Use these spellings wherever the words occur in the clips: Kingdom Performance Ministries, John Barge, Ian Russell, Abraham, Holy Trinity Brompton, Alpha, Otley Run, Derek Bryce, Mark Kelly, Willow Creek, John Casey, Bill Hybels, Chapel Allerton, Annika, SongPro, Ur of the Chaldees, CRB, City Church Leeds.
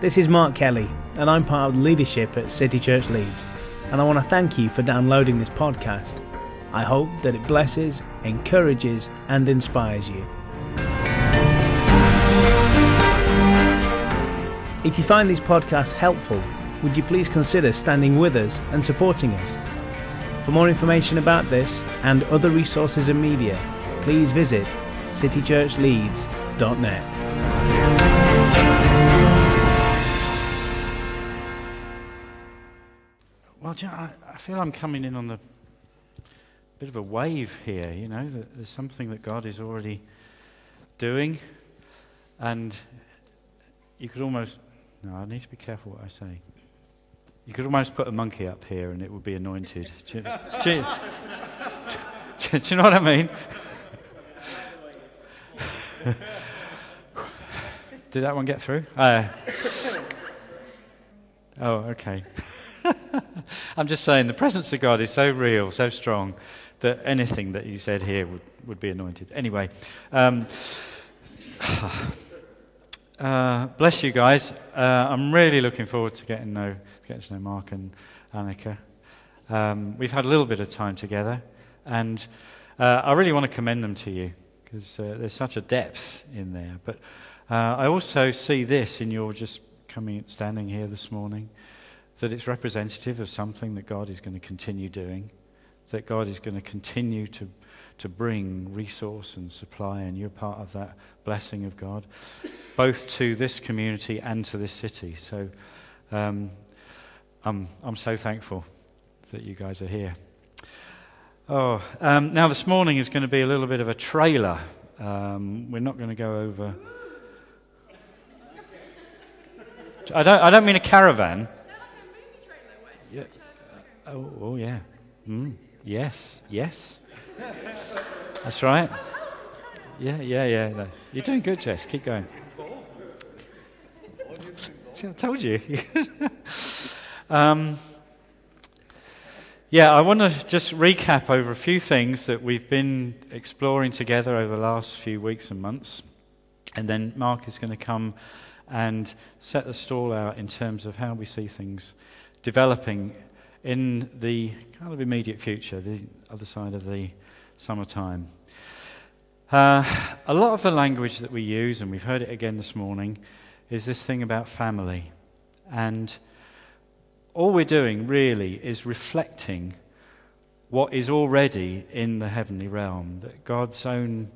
This is Mark Kelly, and I'm part of leadership at City Church Leeds, and I want to thank you for downloading this podcast. I hope that it blesses, encourages, and inspires you. If you find these podcasts helpful, would you please consider standing with us and supporting us? For more information about this and other resources and media, please visit citychurchleeds.net. I feel I'm coming in on a bit of a wave here, you know, that there's something that God is already doing, and you could almost, no, I need to be careful what I say, you could almost put a monkey up here and it would be anointed. Do you know what I mean? Did that one get through? Okay. I'm just saying the presence of God is so real, so strong, that anything that you said here would be anointed. Anyway, bless you guys. I'm really looking forward to getting to know Mark and Annika. We've had a little bit of time together, and I really want to commend them to you, because there's such a depth in there. But I also see this in your just standing here this morning, that it's representative of something that God is going to continue doing, that God is going to continue to bring resource and supply, and you're part of that blessing of God, both to this community and to this city. So I'm so thankful that you guys are here. Now this morning is going to be a little bit of a trailer. We're not going to go over... I don't mean a caravan. Yeah. Oh yeah. Yes. That's right. Yeah. You're doing good, Jess. Keep going. See, I told you. I want to just recap over a few things that we've been exploring together over the last few weeks and months, and then Mark is going to come and set the stall out in terms of how we see things developing in the kind of immediate future, the other side of the summertime. A lot of the language that we use, and we've heard it again this morning, is this thing about family. And all we're doing really is reflecting what is already in the heavenly realm, that God's own,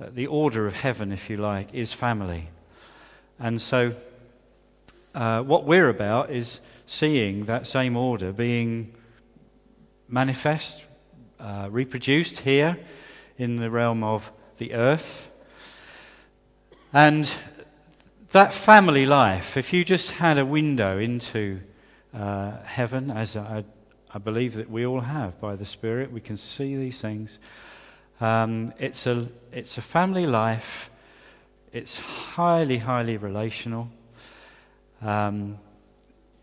the order of heaven, if you like, is family. And so what we're about is seeing that same order being manifest, reproduced here in the realm of the earth. And that family life, if you just had a window into heaven, as I believe that we all have by the Spirit, we can see these things. It's a family life. It's highly, highly relational.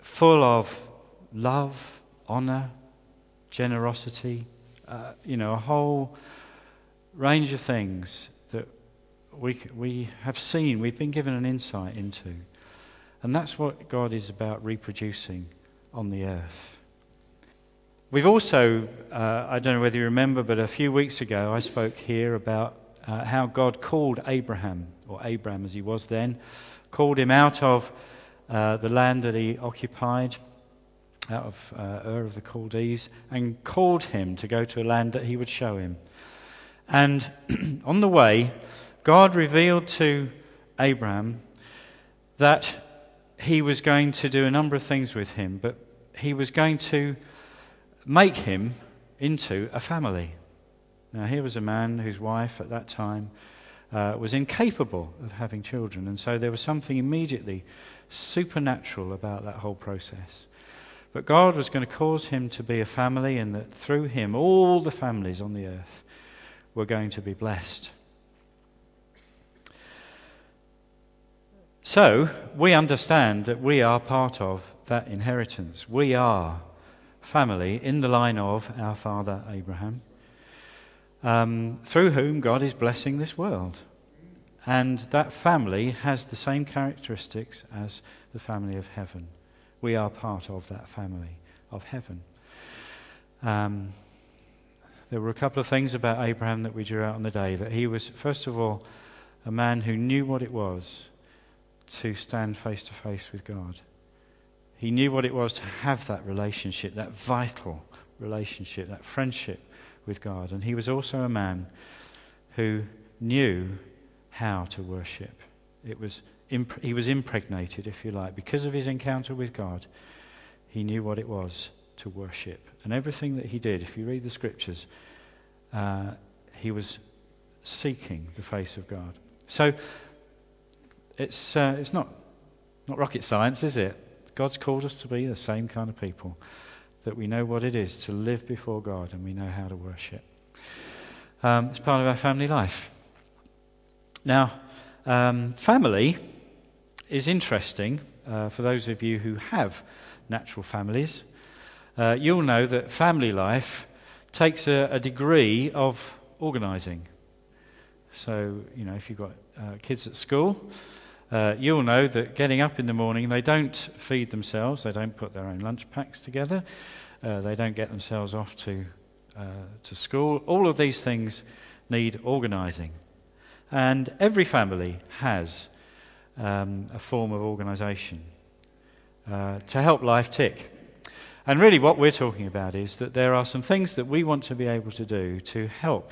Full of love, honour, generosity, a whole range of things that we have seen, we've been given an insight into. And that's what God is about reproducing on the earth. We've also, I don't know whether you remember, but a few weeks ago I spoke here about how God called Abraham, or Abram as he was then, called him out of the land that he occupied, out of Ur of the Chaldees, and called him to go to a land that he would show him. And on the way, God revealed to Abram that he was going to do a number of things with him, but he was going to make him into a family. Now, here was a man whose wife at that time was incapable of having children, and so there was something immediately supernatural about that whole process. But God was going to cause him to be a family, and that through him all the families on the earth were going to be blessed. So we understand that we are part of that inheritance. We are family in the line of our father Abraham, through whom God is blessing this world. And that family has the same characteristics as the family of heaven. We are part of that family of heaven. There were a couple of things about Abraham that we drew out on the day, that he was, first of all, a man who knew what it was to stand face to face with God. He knew what it was to have that relationship, that vital relationship, that friendship with God. And he was also a man who knew how to worship. It was he was impregnated, if you like, because of his encounter with God. He knew what it was to worship. And everything that he did, if you read the scriptures, he was seeking the face of God. So it's not rocket science, is it? God's called us to be the same kind of people, that we know what it is to live before God and we know how to worship. It's part of our family life. Now, family is interesting for those of you who have natural families. You'll know that family life takes a degree of organising. So, you know, if you've got kids at school, you'll know that getting up in the morning, they don't feed themselves, they don't put their own lunch packs together, they don't get themselves off to school. All of these things need organising. And every family has a form of organisation to help life tick. And really what we're talking about is that there are some things that we want to be able to do to help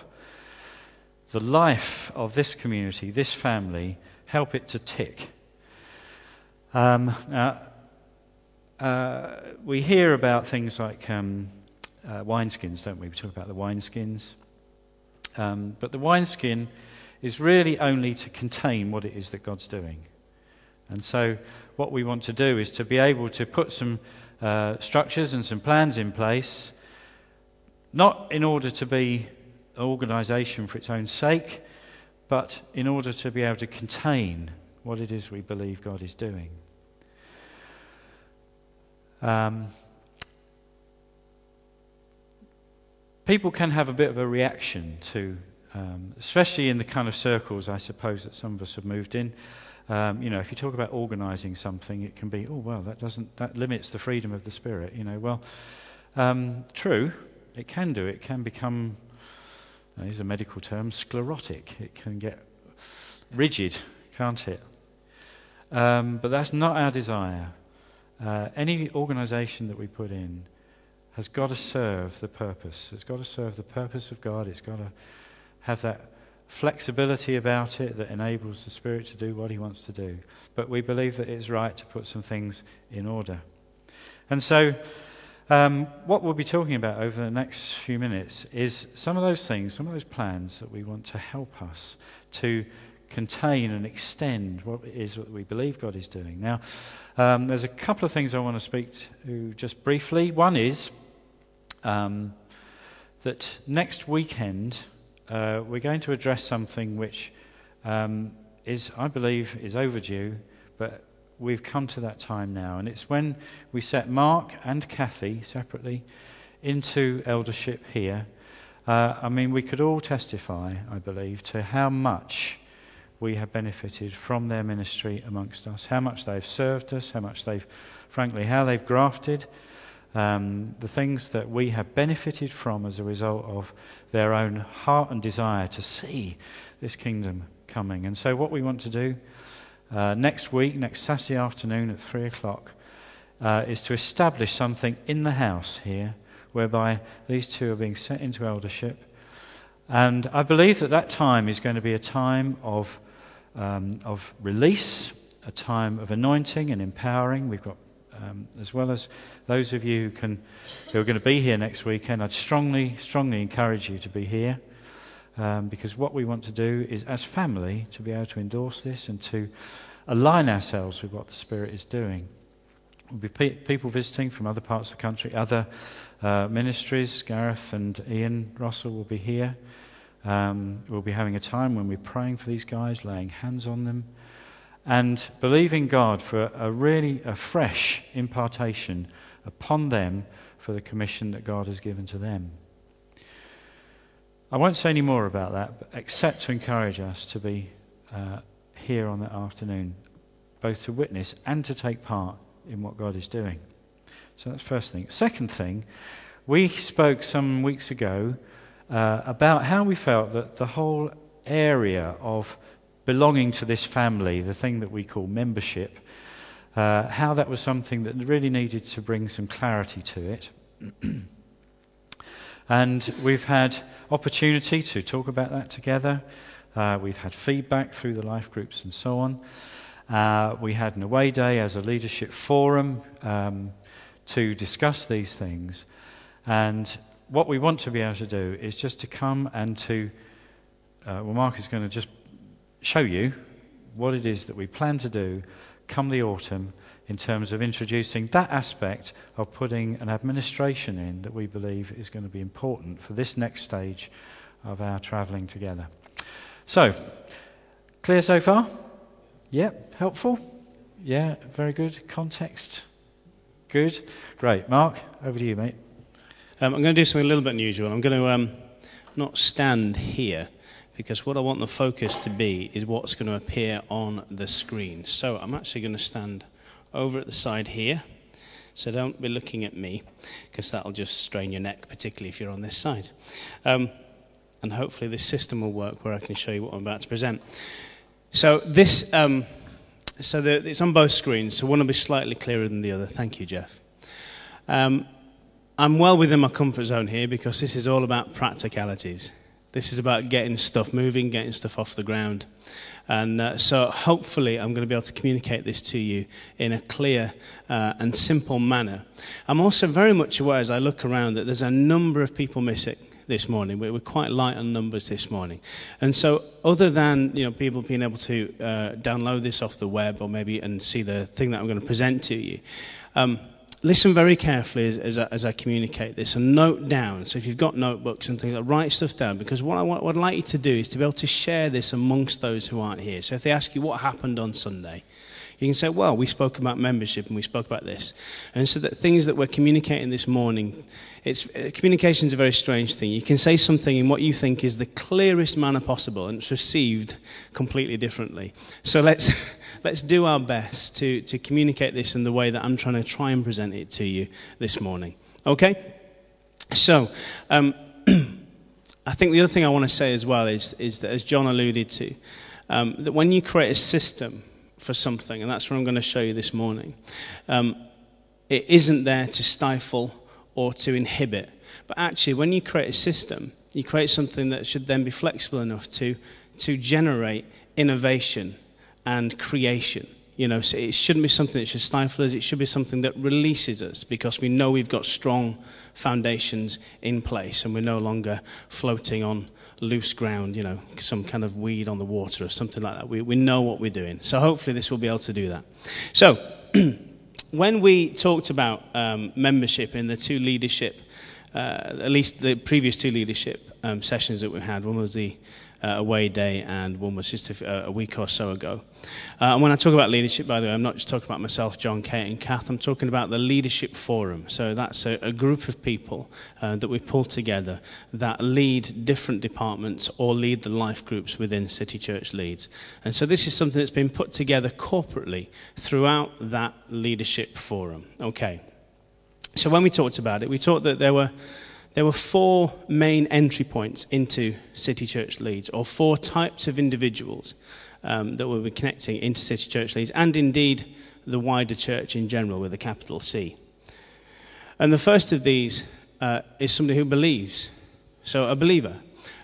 the life of this community, this family, help it to tick. We hear about things like wineskins, don't we? We talk about the wineskins. But the wineskin is really only to contain what it is that God's doing. And so what we want to do is to be able to put some structures and some plans in place, not in order to be an organisation for its own sake, but in order to be able to contain what it is we believe God is doing. People can have a bit of a reaction to, especially in the kind of circles I suppose that some of us have moved in. You know, if you talk about organising something, it can be, oh well, that limits the freedom of the spirit. You know, well, true, it can do. It can become, here's a medical term, sclerotic. It can get rigid, can't it? But that's not our desire. Any organisation that we put in has got to serve the purpose. It's got to serve the purpose of God. It's got to have that flexibility about it that enables the Spirit to do what he wants to do. But we believe that it's right to put some things in order. And so what we'll be talking about over the next few minutes is some of those things, some of those plans that we want to help us to contain and extend what it is that we believe God is doing. Now, there's a couple of things I want to speak to just briefly. One is that next weekend, we're going to address something which is, I believe, is overdue, but we've come to that time now. And it's when we set Mark and Kathy separately into eldership here. I mean, we could all testify, I believe, to how much we have benefited from their ministry amongst us, how much they've served us, how much they've, frankly, how they've grafted. The things that we have benefited from as a result of their own heart and desire to see this kingdom coming. And so what we want to do next week, next Saturday afternoon at 3 o'clock, is to establish something in the house here whereby these two are being set into eldership. And I believe that that time is going to be a time of release, a time of anointing and empowering. We've got as well as those of you who are going to be here next weekend, I'd strongly, strongly encourage you to be here because what we want to do is, as family, to be able to endorse this and to align ourselves with what the Spirit is doing. There'll be people visiting from other parts of the country, other ministries. Gareth and Ian Russell will be here. We'll be having a time when we're praying for these guys, laying hands on them, and believing God for a really fresh impartation upon them for the commission that God has given to them. I won't say any more about that, except to encourage us to be here on that afternoon. both to witness and to take part in what God is doing. So that's the first thing. Second thing, we spoke some weeks ago about how we felt that the whole area of belonging to this family, the thing that we call membership, how that was something that really needed to bring some clarity to it. And we've had opportunity to talk about that together. We've had feedback through the life groups and so on. We had an away day as a leadership forum to discuss these things. And what we want to be able to do is just to come and to... well, Mark is going to just show you what it is that we plan to do come the autumn in terms of introducing that aspect of putting an administration in that we believe is going to be important for this next stage of our travelling together. So, clear so far? Yeah, helpful? Yeah, very good. Context? Good. Great. Mark, over to you, mate. I'm going to do something a little bit unusual. I'm going to not stand here, because what I want the focus to be is what's going to appear on the screen. So I'm actually going to stand over at the side here. So don't be looking at me, because that'll just strain your neck, particularly if you're on this side. And hopefully this system will work where I can show you what I'm about to present. So this, it's on both screens, so one will be slightly clearer than the other. Thank you, Jeff. I'm well within my comfort zone here, because this is all about practicalities. This is about getting stuff moving, getting stuff off the ground. And so hopefully I'm going to be able to communicate this to you in a clear and simple manner. I'm also very much aware as I look around that there's a number of people missing this morning. We're quite light on numbers this morning. And so other than, you know, people being able to download this off the web or maybe and see the thing that I'm going to present to you, listen very carefully as I communicate this, and note down. So if you've got notebooks and things, write stuff down, because what I'd like you to do is to be able to share this amongst those who aren't here. So if they ask you what happened on Sunday, you can say, well, we spoke about membership and we spoke about this. And so that things that we're communicating this morning, communication is a very strange thing. You can say something in what you think is the clearest manner possible, and it's received completely differently. So Let's do our best to communicate this in the way that I'm trying to try and present it to you this morning. Okay? So, I think the other thing I want to say as well is that, as John alluded to, that when you create a system for something, and that's what I'm going to show you this morning, it isn't there to stifle or to inhibit. But actually, when you create a system, you create something that should then be flexible enough to generate innovation and creation. You know, so it shouldn't be something that should stifle us. It should be something that releases us, because we know we've got strong foundations in place and we're no longer floating on loose ground, you know, some kind of weed on the water or something like that. We know what we're doing. So hopefully this will be able to do that. So when we talked about membership in the two leadership, at least the previous two leadership sessions that we had, one was the away day and one was just a week or so ago. And when I talk about leadership, by the way, I'm not just talking about myself, John, Kate and Kath. I'm talking about the Leadership Forum. So that's a group of people that we pull together that lead different departments or lead the life groups within City Church Leeds. And so this is something that's been put together corporately throughout that Leadership Forum. Okay. So when we talked about it, we talked that there were four main entry points into City Church Leeds, or four types of individuals that will be connecting into City Church Leeds, and indeed the wider church in general with a capital C. And the first of these is somebody who believes, so a believer.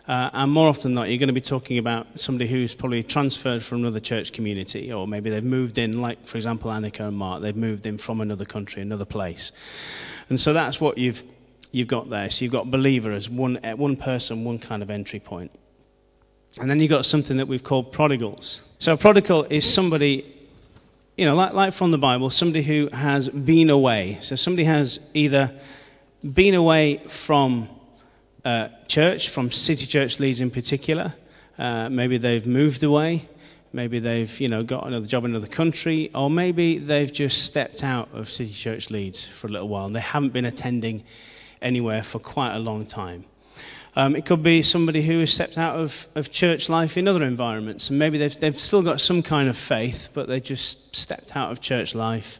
And more often than not, you're going to be talking about somebody who's probably transferred from another church community, or maybe they've moved in, like, for example, Annika and Mark, they've moved in from another country, another place. And so that's what you've got there. So you've got believer as one person, one kind of entry point. And then you've got something that we've called prodigals. So a prodigal is somebody, you know, like from the Bible, somebody who has been away. So somebody has either been away from church, from City Church Leeds in particular. Maybe they've moved away. Maybe they've, you know, got another job in another country, or maybe they've just stepped out of City Church Leeds for a little while and they haven't been attending anywhere for quite a long time. It could be somebody who has stepped out of church life in other environments, and maybe they've still got some kind of faith, but they just stepped out of church life,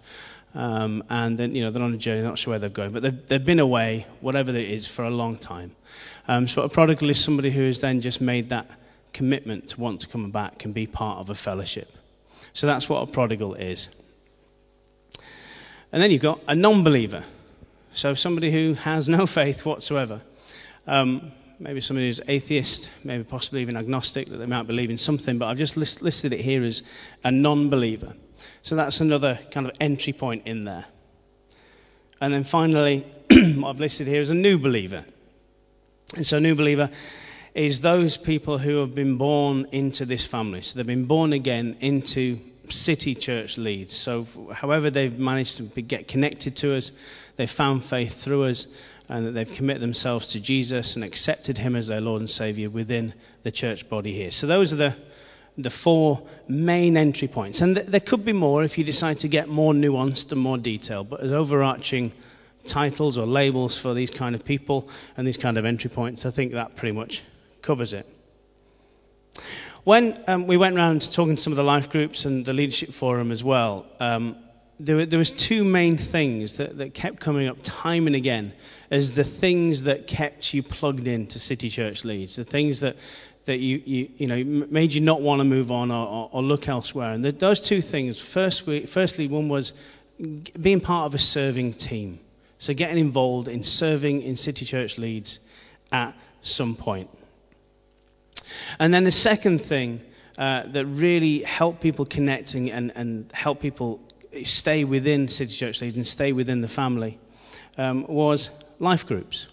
and then they're on a journey, not sure where they're going, but they've been away, whatever it is, for a long time. So a prodigal is somebody who has then just made that commitment to want to come back and be part of a fellowship. So that's what a prodigal is. And then you've got a non-believer, so somebody who has no faith whatsoever. Maybe somebody who's atheist, maybe possibly even agnostic, that they might believe in something, but I've just listed it here as a non-believer. So that's another kind of entry point in there. And then finally, what I've listed here is a new believer. And so a new believer is those people who have been born into this family. So they've been born again into City Church Leeds. So however they've managed to get connected to us, they've found faith through us, and that they've committed themselves to Jesus and accepted him as their Lord and Saviour within the church body here. So those are the four main entry points. And there could be more if you decide to get more nuanced and more detailed, but as overarching titles or labels for these kind of people and these kind of entry points, I think that pretty much covers it. When we went around talking to some of the life groups and the leadership forum as well, there was two main things that kept coming up time and again as the things that kept you plugged into City Church Leeds, the things that you made you not want to move on or look elsewhere. And those two things, firstly, one was being part of a serving team, so getting involved in serving in City Church Leeds at some point. And then the second thing that really helped people connecting and helped people stay within City Church Leeds and stay within the family was life groups.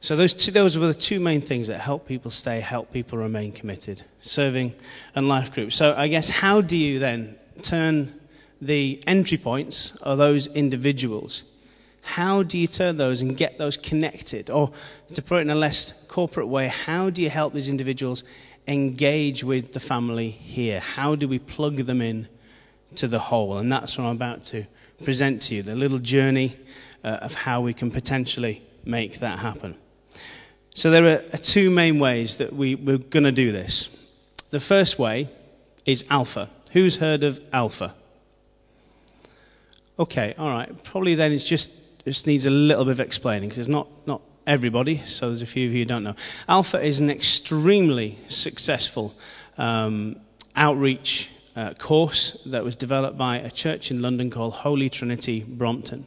So those were the two main things that help people stay, help people remain committed, serving and life groups. So I guess how do you then turn the entry points of those individuals? How do you turn those and get those connected? Or to put it in a less corporate way, how do you help these individuals engage with the family here? How do we plug them in to the whole? And that's what I'm about to present to you, the little journey of how we can potentially make that happen. So there are two main ways that we're going to do this. The first way is Alpha. Who's heard of Alpha? Okay, all right. Probably then it's just needs a little bit of explaining, because it's not everybody, so there's a few of you who don't know. Alpha is an extremely successful outreach course that was developed by a church in London called Holy Trinity Brompton.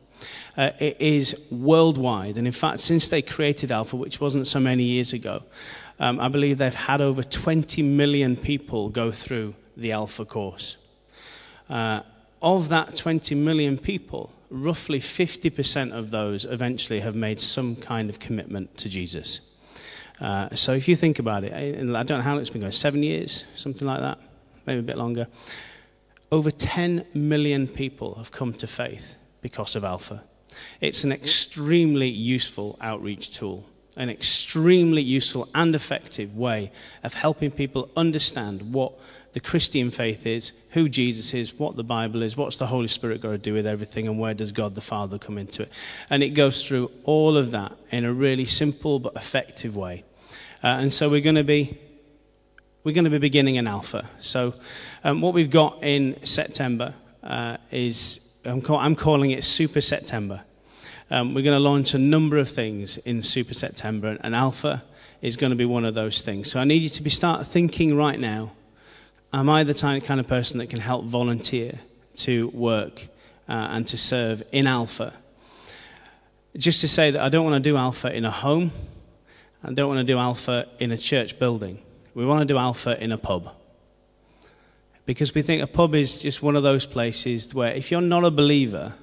It is worldwide, and in fact, since they created Alpha, which wasn't so many years ago, I believe they've had over 20 million people go through the Alpha course. Of that 20 million people, roughly 50% of those eventually have made some kind of commitment to Jesus. So if you think about it, I don't know how long it's been going, 7 years, something like that, maybe a bit longer. Over 10 million people have come to faith because of Alpha. It's an extremely useful outreach tool, an extremely useful and effective way of helping people understand what the Christian faith is, who Jesus is, what the Bible is, what's the Holy Spirit got to do with everything, and where does God the Father come into it. And it goes through all of that in a really simple but effective way. And so we're going to be beginning an Alpha. So what we've got in September is, I'm calling it Super September. We're going to launch a number of things in Super September, and Alpha is going to be one of those things. So I need you to start thinking right now, am I the kind of person that can help volunteer to work and to serve in Alpha? Just to say that I don't want to do Alpha in a home. I don't want to do Alpha in a church building. We want to do Alpha in a pub. Because we think a pub is just one of those places where if you're not a believer,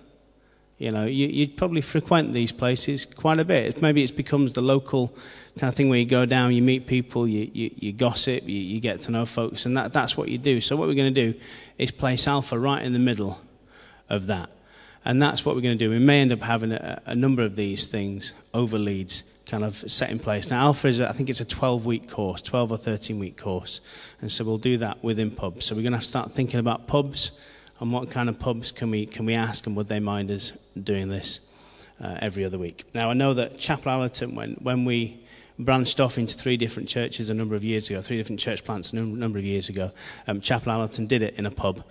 you'd probably frequent these places quite a bit. Maybe it becomes the local kind of thing where you go down, you meet people, you gossip, you get to know folks, and that's what you do. So what we're going to do is place Alpha right in the middle of that. And that's what we're going to do. We may end up having a number of these things over Leeds kind of set in place. Now, Alpha is, I think it's a 12-week course, 12 or 13-week course. And so we'll do that within pubs. So we're going to have to start thinking about pubs and what kind of pubs can we ask, and would they mind us doing this every other week? Now, I know that Chapel Allerton, when we branched off into three different churches a number of years ago, three different church plants a number of years ago. Chapel Allerton did it in a pub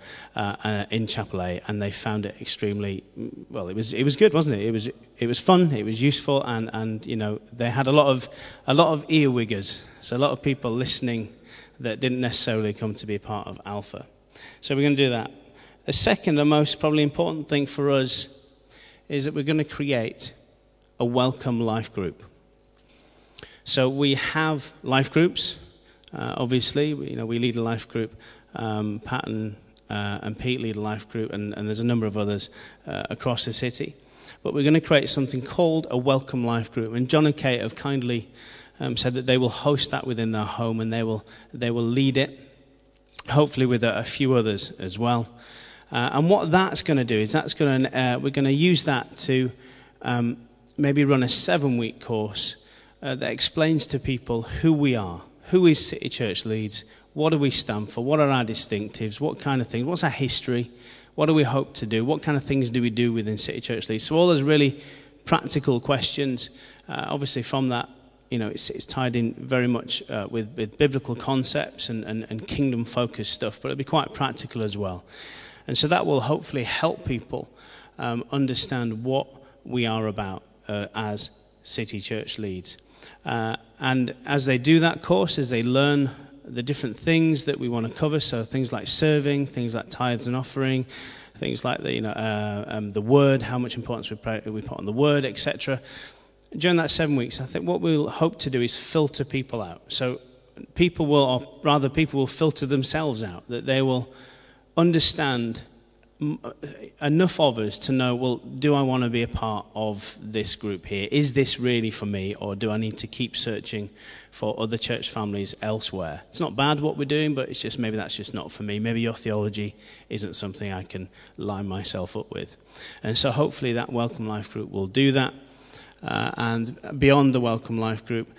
in Chapel A, and they found it extremely, well, it was good, wasn't it? It was fun, it was useful, and you know, they had a lot of earwiggers, so a lot of people listening that didn't necessarily come to be part of Alpha. So we're going to do that. The second and most probably important thing for us is that we're going to create a welcome life group. So we have life groups, obviously. We lead a life group. Pat and Pete lead a life group, and there's a number of others across the city. But we're going to create something called a welcome life group. And John and Kate have kindly said that they will host that within their home, and they will lead it, hopefully with a few others as well. And what that's going to do is we're going to use that to maybe run a 7-week course that explains to people who we are, who is City Church Leeds, what do we stand for, what are our distinctives, what kind of things, what's our history, what do we hope to do, what kind of things do we do within City Church Leeds. So all those really practical questions, obviously from that, it's tied in very much with biblical concepts and kingdom-focused stuff, but it'll be quite practical as well. And so that will hopefully help people understand what we are about as City Church Leeds. And as they do that course, as they learn the different things that we want to cover, so things like serving, things like tithes and offering, things like the word, how much importance we put on the word, etc. During that 7 weeks, I think what we'll hope to do is filter people out. So people will filter themselves out, that they will understand enough of us to know, well, do I want to be a part of this group here? Is this really for me, or do I need to keep searching for other church families elsewhere? It's not bad what we're doing, but it's just maybe that's just not for me. Maybe your theology isn't something I can line myself up with. And so hopefully that Welcome Life group will do that. And beyond the Welcome Life group,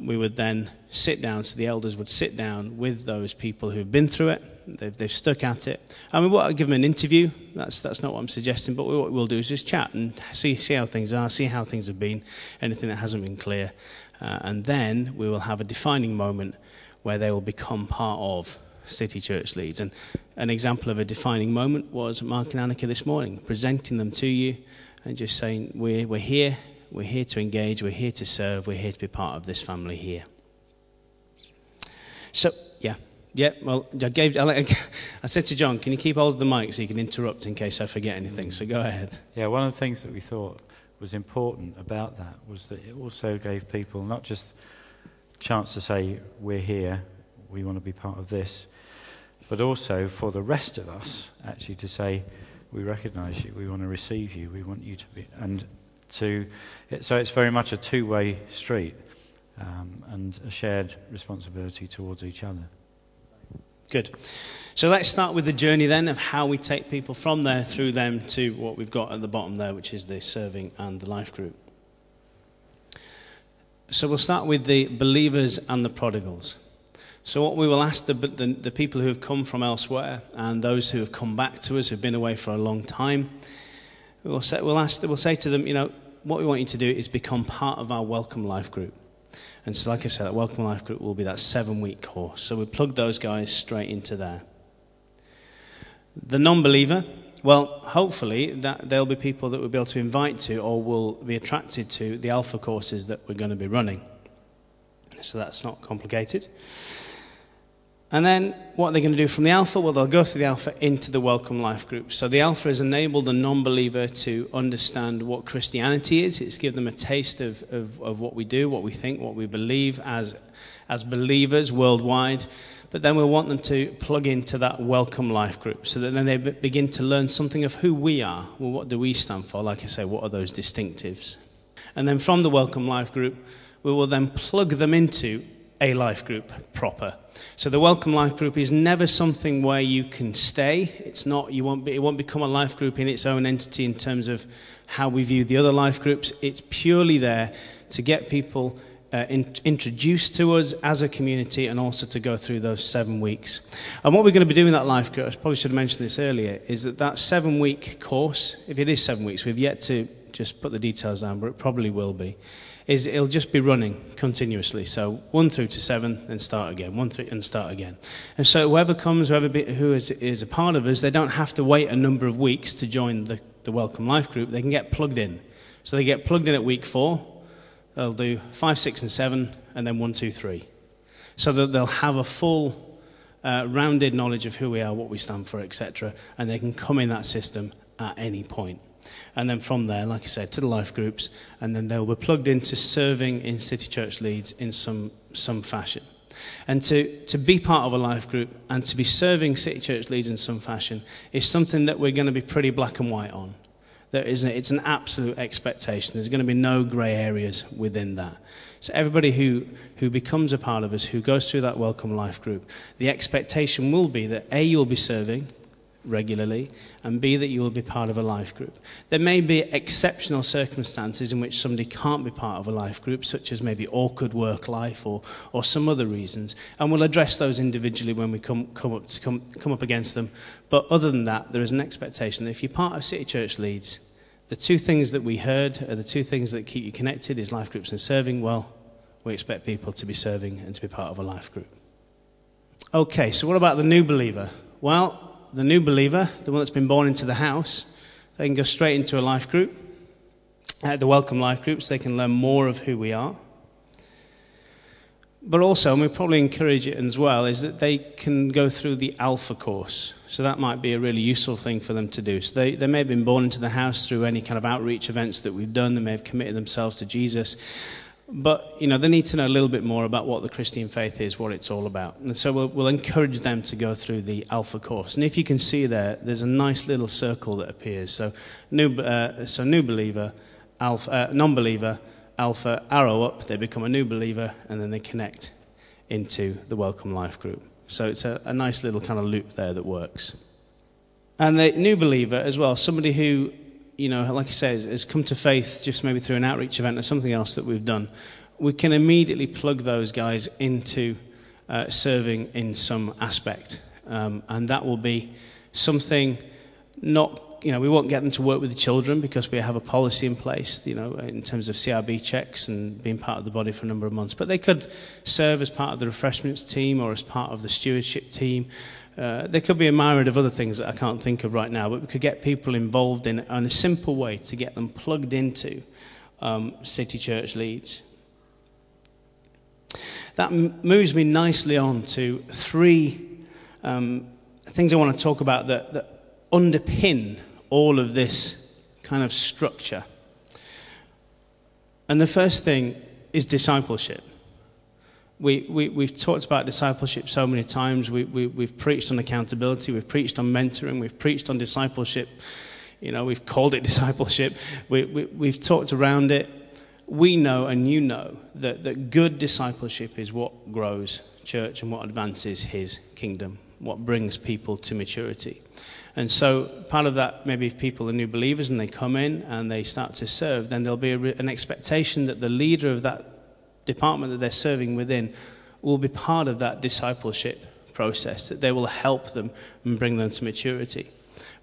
we would then sit down, so the elders would sit down with those people who've been through it. They've stuck at it. We won't give them an interview. That's not what I'm suggesting. But what we'll do is just chat and see how things are, see how things have been, anything that hasn't been clear, and then we will have a defining moment where they will become part of City Church Leeds. And an example of a defining moment was Mark and Annika this morning, presenting them to you and just saying, we're here. We're here to engage. We're here to serve. We're here to be part of this family here. So yeah. Yeah, well, I said to John, can you keep hold of the mic so you can interrupt in case I forget anything? So go ahead. Yeah, one of the things that we thought was important about that was that it also gave people not just a chance to say, we're here, we want to be part of this, but also for the rest of us actually to say, we recognise you, we want to receive you, we want you to be... So it's very much a two-way street and a shared responsibility towards each other. Good. So let's start with the journey then of how we take people from there through them to what we've got at the bottom there, which is the serving and the life group. So we'll start with the believers and the prodigals. So what we will ask the people who have come from elsewhere and those who have come back to us, who have been away for a long time, we'll say to them, what we want you to do is become part of our Welcome Life group. And so, like I said, that Welcome Life group will be that 7-week course. So we plug those guys straight into there. The non-believer, well, hopefully that there'll be people that we'll be able to invite to or will be attracted to the Alpha courses that we're going to be running. So that's not complicated. And then what are they going to do from the Alpha? Well, they'll go through the Alpha into the Welcome Life group. So the Alpha has enabled a non-believer to understand what Christianity is. It's given them a taste of what we do, what we think, what we believe as believers worldwide. But then we'll want them to plug into that Welcome Life group so that then they begin to learn something of who we are. Well, what do we stand for? Like I say, what are those distinctives? And then from the Welcome Life group, we will then plug them into a life group proper. So the Welcome Life group is never something where you can stay. It won't become a life group in its own entity in terms of how we view the other life groups. It's purely there to get people introduced to us as a community and also to go through those 7 weeks. And what we're going to be doing in that life group, I probably should have mentioned this earlier, is that 7-week course, if it is 7 weeks, we've yet to just put the details down, but it probably will be, is it'll just be running continuously. So 1 through to 7, and start again. 1 through and start again. And so whoever comes, who is a part of us, they don't have to wait a number of weeks to join the Welcome Life group. They can get plugged in. So they get plugged in at week 4. They'll do 5, 6, and 7, and then 1, 2, 3. So that they'll have a full, rounded knowledge of who we are, what we stand for, etc. And they can come in that system at any point. And then from there, like I said, to the life groups, and then they'll be plugged into serving in City Church Leeds in some fashion. And to be part of a life group and to be serving City Church Leeds in some fashion is something that we're going to be pretty black and white on. There isn't, it's an absolute expectation. There's going to be no grey areas within that. So everybody who becomes a part of us, who goes through that Welcome Life group, the expectation will be that A, you'll be serving regularly, and B, that you will be part of a life group. There may be exceptional circumstances in which somebody can't be part of a life group, such as maybe awkward work life or some other reasons, and we'll address those individually when we come up against them. But other than that, there is an expectation that if you're part of City Church Leeds, the two things that we heard are the two things that keep you connected is life groups and serving. Well, we expect people to be serving and to be part of a life group. Okay, so what about the new believer? Well, the new believer, the one that's been born into the house, they can go straight into a life group, the Welcome Life groups. They can learn more of who we are. But also, and we probably encourage it as well, is that they can go through the Alpha course. So that might be a really useful thing for them to do. So they may have been born into the house through any kind of outreach events that we've done. They may have committed themselves to Jesus. But, you know, they need to know a little bit more about what the Christian faith is, what it's all about. And so we'll encourage them to go through the Alpha course. And if you can see there's a nice little circle that appears. So new believer, Alpha, non-believer, Alpha, arrow up, they become a new believer, and then they connect into the Welcome Life group. So it's a nice little kind of loop there that works. And the new believer as well, somebody who, you know, like I say, has come to faith just maybe through an outreach event or something else that we've done, we can immediately plug those guys into serving in some aspect. And that will be something not, you know, we won't get them to work with the children because we have a policy in place, you know, in terms of CRB checks and being part of the body for a number of months. But they could serve as part of the refreshments team or as part of the stewardship team. There could be a myriad of other things that I can't think of right now, but we could get people involved in a simple way to get them plugged into City Church Leeds. That moves me nicely on to 3 things I want to talk about that underpin all of this kind of structure. And the first thing is discipleship. We've talked about discipleship so many times. We've preached on accountability. We've preached on mentoring. We've preached on discipleship. You know, we've called it discipleship. We've talked around it. We know, and you know, that good discipleship is what grows church and what advances his kingdom, what brings people to maturity. And so part of that, maybe if people are new believers and they come in and they start to serve, then there'll be an expectation that the leader of that department that they're serving within will be part of that discipleship process, that they will help them and bring them to maturity.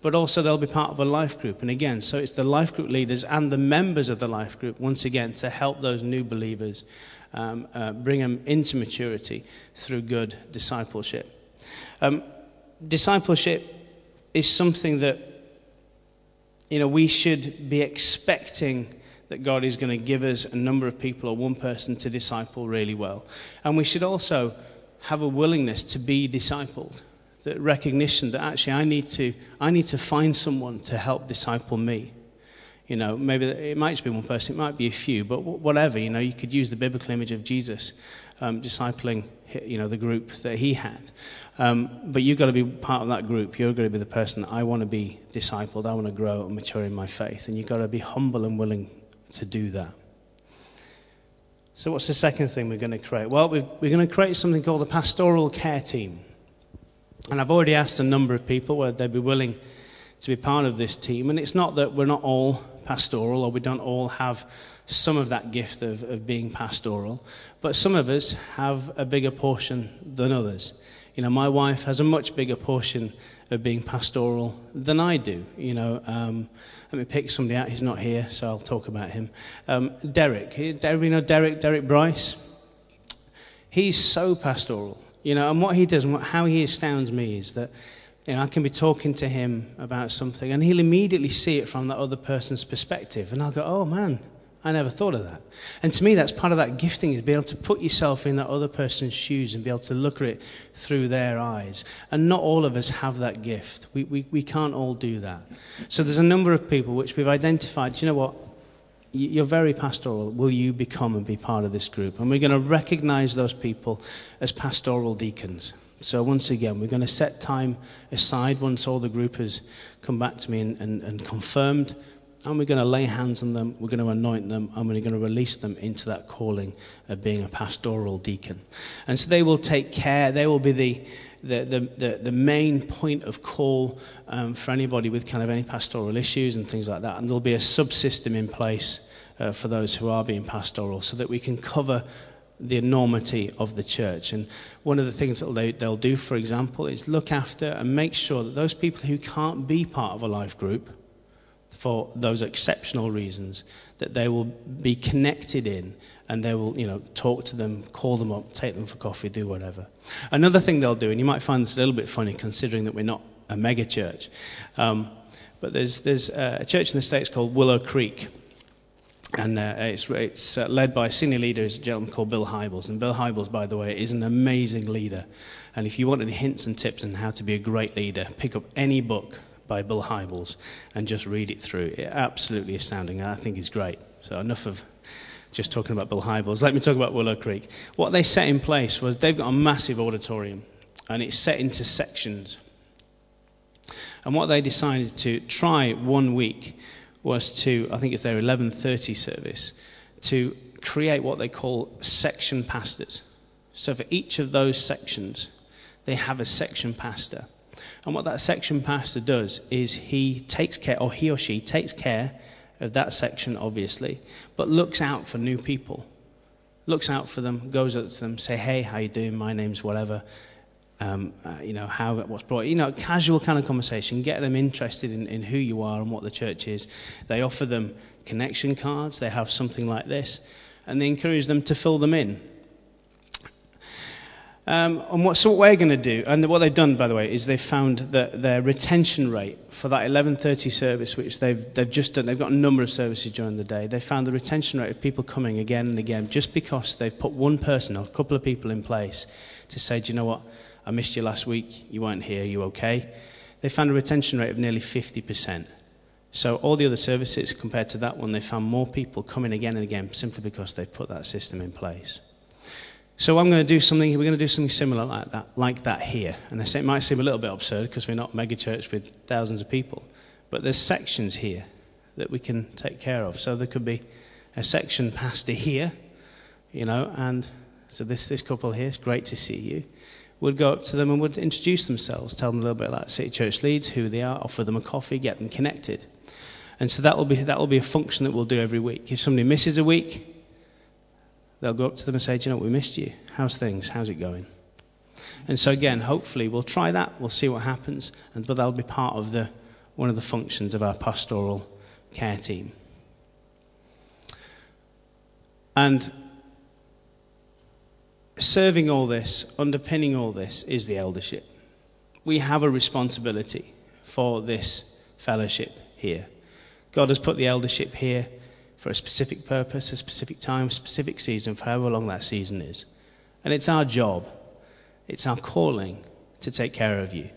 But also they'll be part of a life group. And again, so it's the life group leaders and the members of the life group, once again, to help those new believers bring them into maturity through good discipleship. Discipleship is something that, you know, we should be expecting that God is going to give us a number of people or one person to disciple really well. And we should also have a willingness to be discipled, that recognition that actually I need to find someone to help disciple me. You know, maybe it might just be one person, it might be a few, but whatever, you know, you could use the biblical image of Jesus discipling, you know, the group that he had. But you've got to be part of that group. You're going to be the person that I want to be discipled. I want to grow and mature in my faith. And you've got to be humble and willing to do that. So what's the second thing we're going to create? Well, we're going to create something called a pastoral care team. And I've already asked a number of people whether they'd be willing to be part of this team. And it's not that we're not all pastoral or we don't all have some of that gift of being pastoral, but some of us have a bigger portion than others. You know, my wife has a much bigger portion of being pastoral than I do. You know, let me pick somebody out. He's not here, so I'll talk about him. Derek. Everybody know Derek? Derek Bryce. He's so pastoral. You know, and what he does and how he astounds me is that, you know, I can be talking to him about something and he'll immediately see it from that other person's perspective. And I'll go, oh man, I never thought of that. And to me, that's part of that gifting, is be able to put yourself in that other person's shoes and be able to look at it through their eyes. And not all of us have that gift. We can't all do that. So there's a number of people which we've identified, do you know what? You're very pastoral. Will you become and be part of this group? And we're going to recognize those people as pastoral deacons. So once again, we're going to set time aside once all the group has come back to me and confirmed. And we're going to lay hands on them, we're going to anoint them, and we're going to release them into that calling of being a pastoral deacon. And so they will take care, they will be the main point of call for anybody with kind of any pastoral issues and things like that. And there'll be a subsystem in place for those who are being pastoral so that we can cover the enormity of the church. And one of the things that they'll do, for example, is look after and make sure that those people who can't be part of a life group for those exceptional reasons, that they will be connected in and they will, you know, talk to them, call them up, take them for coffee, do whatever. Another thing they'll do, and you might find this a little bit funny considering that we're not a mega church, but there's a church in the States called Willow Creek. And it's led by a senior leader, is a gentleman called Bill Hybels. And Bill Hybels, by the way, is an amazing leader. And if you want any hints and tips on how to be a great leader, pick up any book by Bill Hybels and just read it through. It's absolutely astounding. I think he's great. So enough of just talking about Bill Hybels. Let me talk about Willow Creek. What they set in place was they've got a massive auditorium, and it's set into sections. And what they decided to try one week was to, I think it's their 11:30 service, to create what they call section pastors. So for each of those sections, they have a section pastor. And what that section pastor does is he or she takes care of that section, obviously, but looks out for new people. Looks out for them, goes up to them, say, hey, how you doing? My name's whatever. You know, what's brought, you know, casual kind of conversation, get them interested in who you are and what the church is. They offer them connection cards, they have something like this, and they encourage them to fill them in. What we're going to do, and what they've done, by the way, is they've found that their retention rate for that 11:30 service, which they've just done, they've got a number of services during the day, they found the retention rate of people coming again and again, just because they've put one person or a couple of people in place to say, do you know what? I missed you last week, you weren't here, you okay? They found a retention rate of nearly 50%. So all the other services, compared to that one, they found more people coming again and again simply because they put that system in place. So we're going to do something similar like that here. And I say it might seem a little bit absurd because we're not a mega church with thousands of people, but there's sections here that we can take care of. So there could be a section pastor here, you know, and so this couple here, it's great to see you. Would go up to them and would introduce themselves, tell them a little bit about City Church Leeds, who they are, offer them a coffee, get them connected. And so that will be a function that we'll do every week. If somebody misses a week, they'll go up to them and say, do you know what, we missed you. How's things? How's it going? And so again, hopefully we'll try that, we'll see what happens, but that'll be part of one of the functions of our pastoral care team. And serving all this, underpinning all this, is the eldership. We have a responsibility for this fellowship here. God has put the eldership here for a specific purpose, a specific time, a specific season, for however long that season is. And it's our job, it's our calling to take care of you,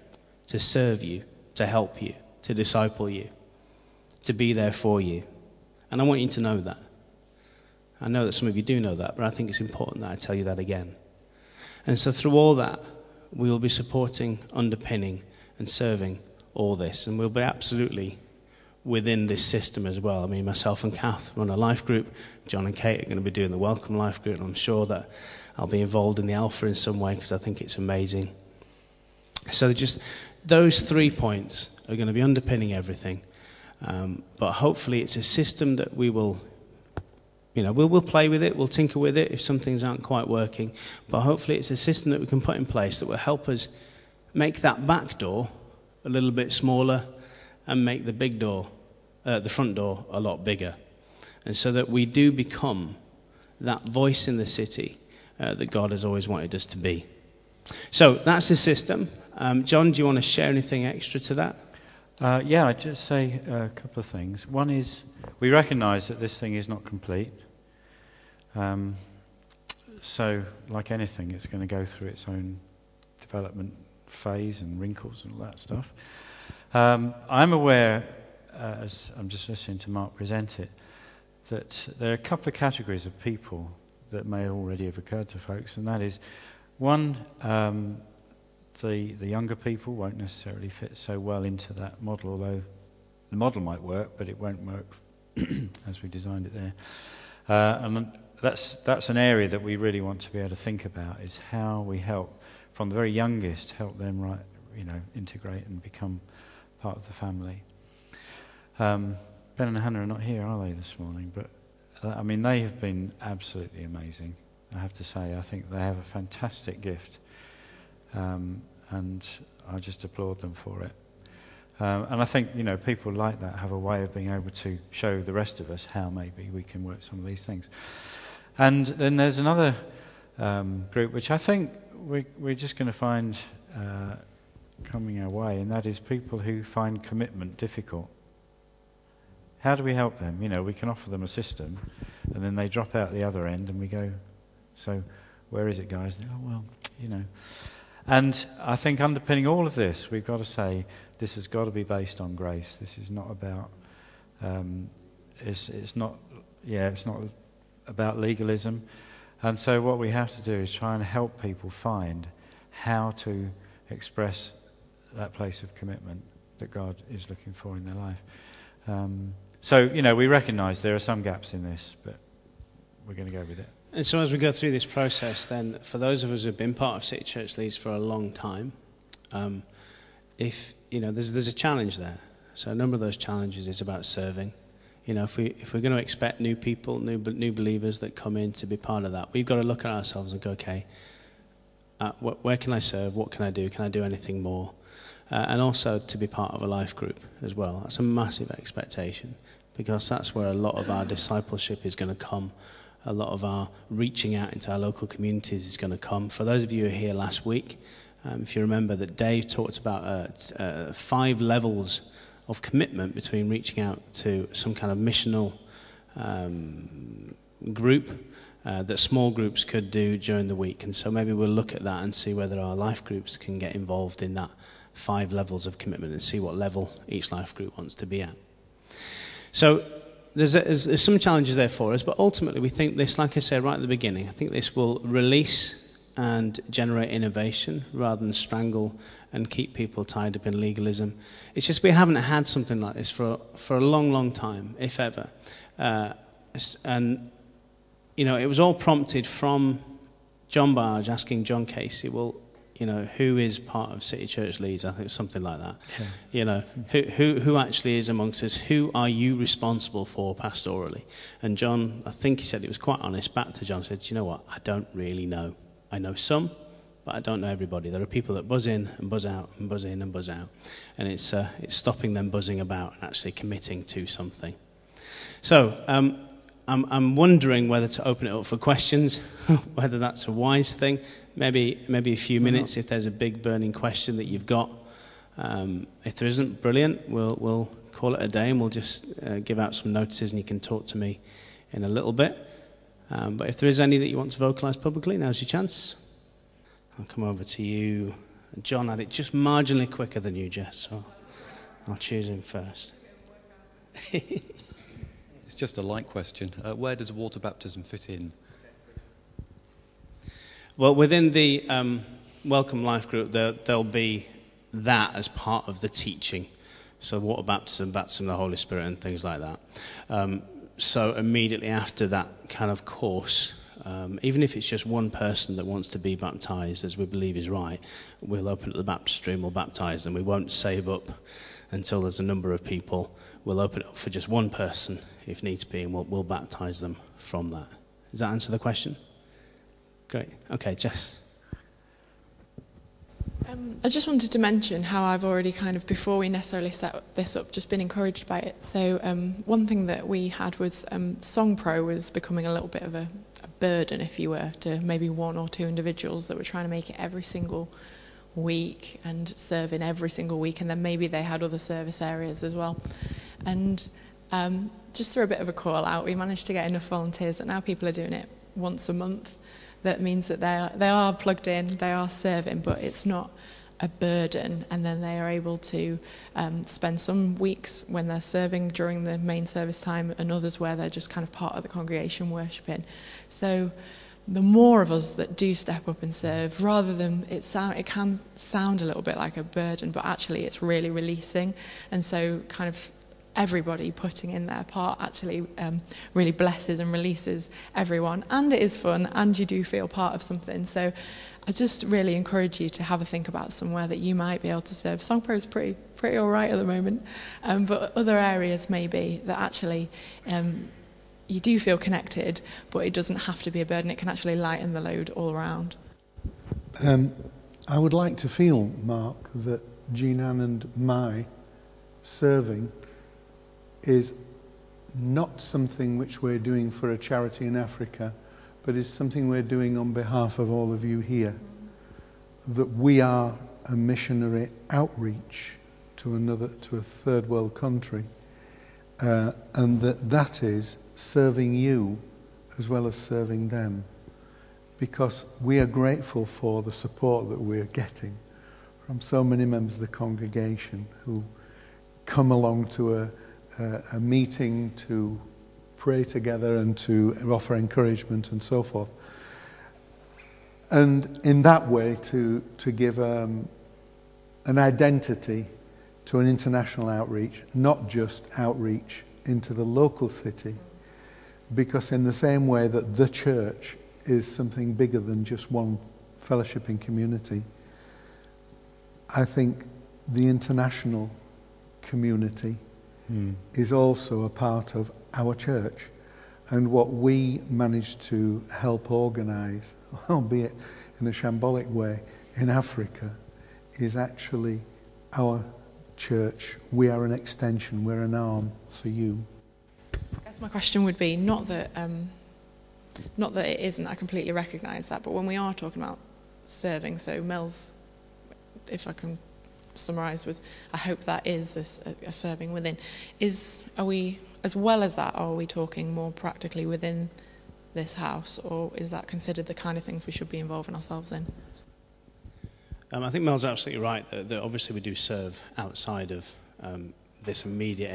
to serve you, to help you, to disciple you, to be there for you. And I want you to know that. I know that some of you do know that, but I think it's important that I tell you that again. And so through all that, we will be supporting, underpinning, and serving all this. And we'll be absolutely within this system as well. I mean, myself and Kath run a life group. John and Kate are going to be doing the Welcome Life Group, and I'm sure that I'll be involved in the Alpha in some way because I think it's amazing. So just those 3 points are going to be underpinning everything. But hopefully it's a system that we will You know, we'll play with it, we'll tinker with it if some things aren't quite working, but hopefully it's a system that we can put in place that will help us make that back door a little bit smaller and make the big door, the front door, a lot bigger. And so that we do become that voice in the city that God has always wanted us to be. So that's the system. John, do you want to share anything extra to that? Yeah, I'd just say a couple of things. One is we recognise that this thing is not complete. So, like anything, it's going to go through its own development phase and wrinkles and all that stuff. I'm aware, as I'm just listening to Mark present it, that there are a couple of categories of people that may already have occurred to folks, and that is, one, the younger people won't necessarily fit so well into that model, although the model might work, but it won't work as we designed it there. And that's an area that we really want to be able to think about, is how we help, from the very youngest, help them integrate and become part of the family. Ben and Hannah are not here, are they, this morning? But, I mean, they have been absolutely amazing, I have to say. I think they have a fantastic gift. And I just applaud them for it. And I think, people like that have a way of being able to show the rest of us how maybe we can work some of these things. And then there's another group, which I think we're just going to find coming our way, and that is people who find commitment difficult. How do we help them? We can offer them a system, and then they drop out the other end, and we go, so where is it, guys? And they go, oh, well, And I think underpinning all of this, we've got to say this has got to be based on grace. This is not about, it's not about legalism. And so what we have to do is try and help people find how to express that place of commitment that God is looking for in their life. So we recognise there are some gaps in this, but we're going to go with it. And so as we go through this process, then, for those of us who have been part of City Church Leeds for a long time, there's a challenge there. So a number of those challenges is about serving. If we're going to expect new people, new believers that come in to be part of that, we've got to look at ourselves and go, okay, where can I serve? What can I do? Can I do anything more? And also to be part of a life group as well. That's a massive expectation, because that's where a lot of our discipleship is going to come. A lot of our reaching out into our local communities is going to come. For those of you who were here last week, if you remember that Dave talked about 5 levels of commitment between reaching out to some kind of missional group that small groups could do during the week. And so maybe we'll look at that and see whether our life groups can get involved in that 5 levels of commitment and see what level each life group wants to be at. So there's some challenges there for us, but ultimately we think this, like I said right at the beginning, I think this will release and generate innovation rather than strangle and keep people tied up in legalism. It's just we haven't had something like this for a long, long time, if ever. And it was all prompted from John Barge asking John Casey, well, who is part of City Church Leeds? I think something like that. Yeah. Who actually is amongst us? Who are you responsible for pastorally? And John, I think he said, it was quite honest, back to John, said, I don't really know. I know some, but I don't know everybody. There are people that buzz in and buzz out and buzz in and buzz out. And it's stopping them buzzing about and actually committing to something. So I'm wondering whether to open it up for questions, whether that's a wise thing. Maybe a few minutes if there's a big burning question that you've got. If there isn't, brilliant. We'll call it a day and we'll just give out some notices and you can talk to me in a little bit. But if there is any that you want to vocalise publicly, now's your chance. I'll come over to you. John had it just marginally quicker than you, Jess, so I'll choose him first. It's just a light question. Where does water baptism fit in? Well, within the Welcome Life group, there'll be that as part of the teaching. So water baptism, baptism of the Holy Spirit and things like that. So immediately after that kind of course, even if it's just one person that wants to be baptised, as we believe is right, we'll open up the baptistry and we'll baptise them. We won't save up until there's a number of people. We'll open it up for just one person if needs be, and we'll baptize them from that. Does that answer the question? Great. Okay, Jess. I just wanted to mention how I've already kind of, before we necessarily set this up, just been encouraged by it. So one thing that we had was SongPro was becoming a little bit of a burden, if you were, to maybe one or two individuals that were trying to make it every single week and serve in every single week, and then maybe they had other service areas as well. And just through a bit of a call out, we managed to get enough volunteers that now people are doing it once a month. That means that they are plugged in, they are serving, but it's not a burden. And then they are able to spend some weeks when they're serving during the main service time, and others where they're just kind of part of the congregation worshiping. So the more of us that do step up and serve, rather than it can sound a little bit like a burden, but actually it's really releasing. And so kind of everybody putting in their part actually really blesses and releases everyone, and it is fun, and you do feel part of something. So I just really encourage you to have a think about somewhere that you might be able to serve. SongPro is pretty all right at the moment, but other areas maybe that actually you do feel connected, but it doesn't have to be a burden. It can actually lighten the load all around. I would like to feel, Mark, that Jean-Anne and my serving is not something which we're doing for a charity in Africa, but is something we're doing on behalf of all of you here. That we are a missionary outreach to a third world country, and that is serving you as well as serving them, because we are grateful for the support that we're getting from so many members of the congregation who come along to a meeting to pray together and to offer encouragement and so forth, and in that way to give an identity to an international outreach, not just outreach into the local city, because in the same way that the church is something bigger than just one fellowshipping community, I think the international community is also a part of our church, and what we manage to help organise, albeit in a shambolic way, in Africa, is actually our church. We are an extension, we're an arm for you. I guess my question would be, not that it isn't, I completely recognise that, but when we are talking about serving, so Mel's, if I can summarise, was I hope that is a serving within. Are we, as well as that, are we talking more practically within this house, or is that considered the kind of things we should be involving ourselves in? I think Mel's absolutely right that obviously we do serve outside of this immediate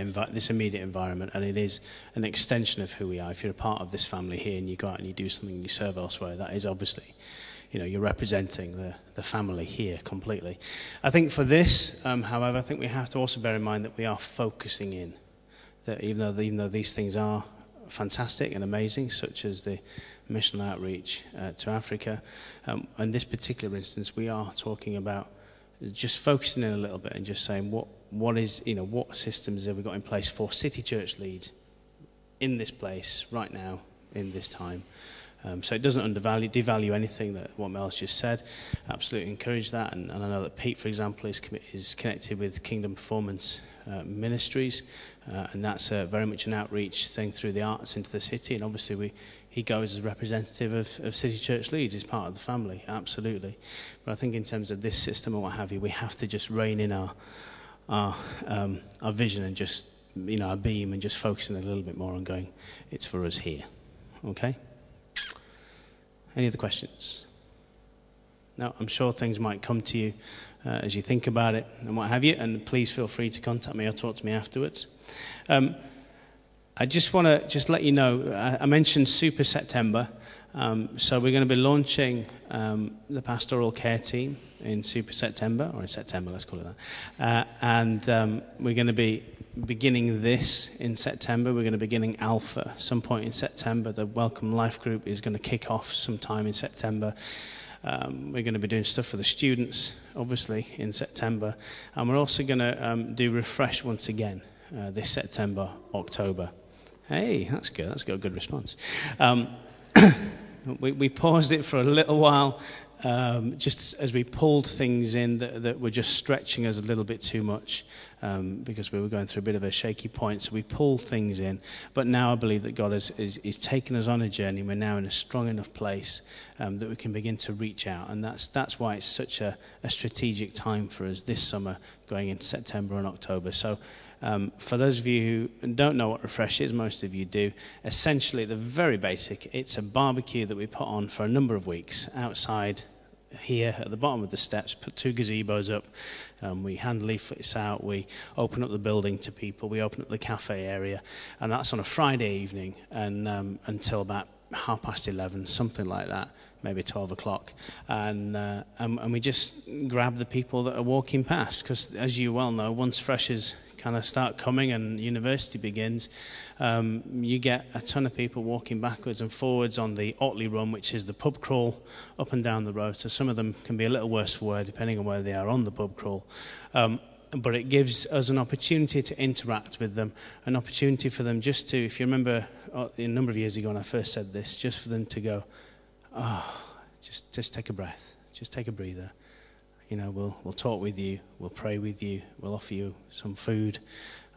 environment, and it is an extension of who we are. If you're a part of this family here and you go out and you do something, you serve elsewhere, that is obviously, you know, you're representing the family here completely. I think for this, however, I think we have to also bear in mind that we are focusing in. That even though these things are fantastic and amazing, such as the mission outreach to Africa, in this particular instance, we are talking about just focusing in a little bit and just saying what systems have we got in place for City Church Leeds in this place right now in this time. So it doesn't devalue anything that what Mel's just said. Absolutely encourage that, and I know that Pete, for example, is connected with Kingdom Performance Ministries, and that's very much an outreach thing through the arts into the city. And obviously, he goes as representative of City Church Leeds, as part of the family, absolutely. But I think in terms of this system and what have you, we have to just rein in our vision and just, you know, our beam, and just focusing a little bit more on going, it's for us here, okay. Any other questions? No, I'm sure things might come to you as you think about it and what have you, and please feel free to contact me or talk to me afterwards. I just want to let you know, I mentioned Super September, so we're going to be launching the pastoral care team in Super September, or in September, let's call it that, and we're going to be beginning this in September. We're going to be beginning Alpha some point in September. The Welcome Life Group is going to kick off sometime in September. We're going to be doing stuff for the students, obviously, in September. And we're also going to do Refresh once again this September, October. Hey, that's good. That's got a good response. We paused it for a little while just as we pulled things in that were just stretching us a little bit too much because we were going through a bit of a shaky point, so we pulled things in. But now I believe that God is taking us on a journey. We're now in a strong enough place that we can begin to reach out, and that's why it's such a strategic time for us this summer going into September and October. So for those of you who don't know what Refresh is, most of you do, essentially the very basic, it's a barbecue that we put on for a number of weeks outside here at the bottom of the steps, put two gazebos up, we hand leaflets out, we open up the building to people, we open up the cafe area, and that's on a Friday evening and until about 11:30, something like that, maybe 12 o'clock, and we just grab the people that are walking past, because as you well know, once freshers kind of start coming and university begins, you get a ton of people walking backwards and forwards on the Otley Run, which is the pub crawl up and down the road. So some of them can be a little worse for wear depending on where they are on the pub crawl. But it gives us an opportunity to interact with them, an opportunity for them just to, if you remember a number of years ago when I first said this, just for them to go, just take a breath, just take a breather. You know, we'll talk with you, we'll pray with you, we'll offer you some food,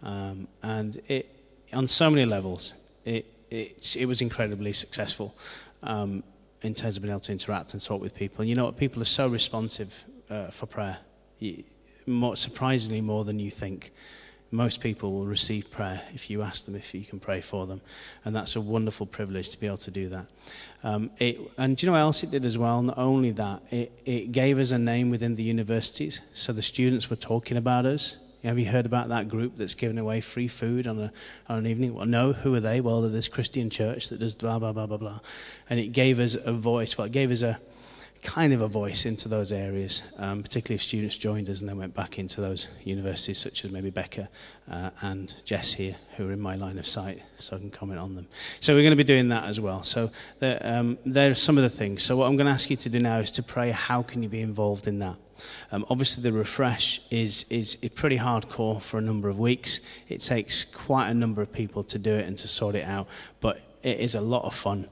and it on so many levels it was incredibly successful in terms of being able to interact and talk with people. And you know what? People are so responsive for prayer, surprisingly more than you think. Most people will receive prayer if you ask them if you can pray for them, and that's a wonderful privilege to be able to do that. And do you know what else it did as well? Not only that, it gave us a name within the universities, so the students were talking about us. Have you heard about that group that's giving away free food on an evening? Well, no, who are they? Well, they're this Christian church that does blah, blah, blah, blah, blah. And it gave us a voice. Well, it gave us a kind of a voice into those areas, particularly if students joined us and then went back into those universities, such as maybe Becca and Jess here, who are in my line of sight, so I can comment on them. So we're going to be doing that as well. So there are some of the things. So what I'm going to ask you to do now is to pray, how can you be involved in that? Obviously the Refresh is pretty hardcore for a number of weeks. It takes quite a number of people to do it and to sort it out, but it is a lot of fun,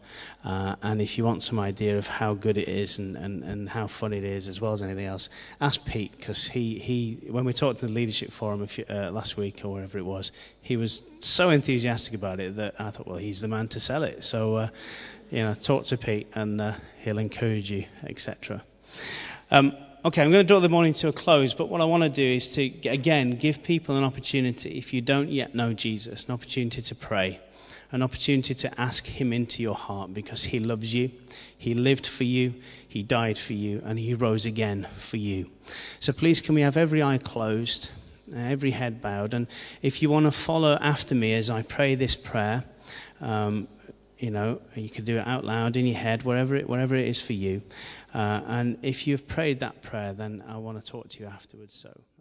and if you want some idea of how good it is and how fun it is, as well as anything else, ask Pete, because he when we talked to the leadership forum last week or wherever it was, he was so enthusiastic about it that I thought, well, he's the man to sell it. So, talk to Pete, and he'll encourage you, etc. Okay, I'm going to draw the morning to a close, but what I want to do is to, again, give people an opportunity, if you don't yet know Jesus, an opportunity to pray. An opportunity to ask him into your heart, because he loves you, he lived for you, he died for you, and he rose again for you. So please, can we have every eye closed, every head bowed, and if you want to follow after me as I pray this prayer, you can do it out loud in your head, wherever it is for you, and if you've prayed that prayer, then I want to talk to you afterwards, so.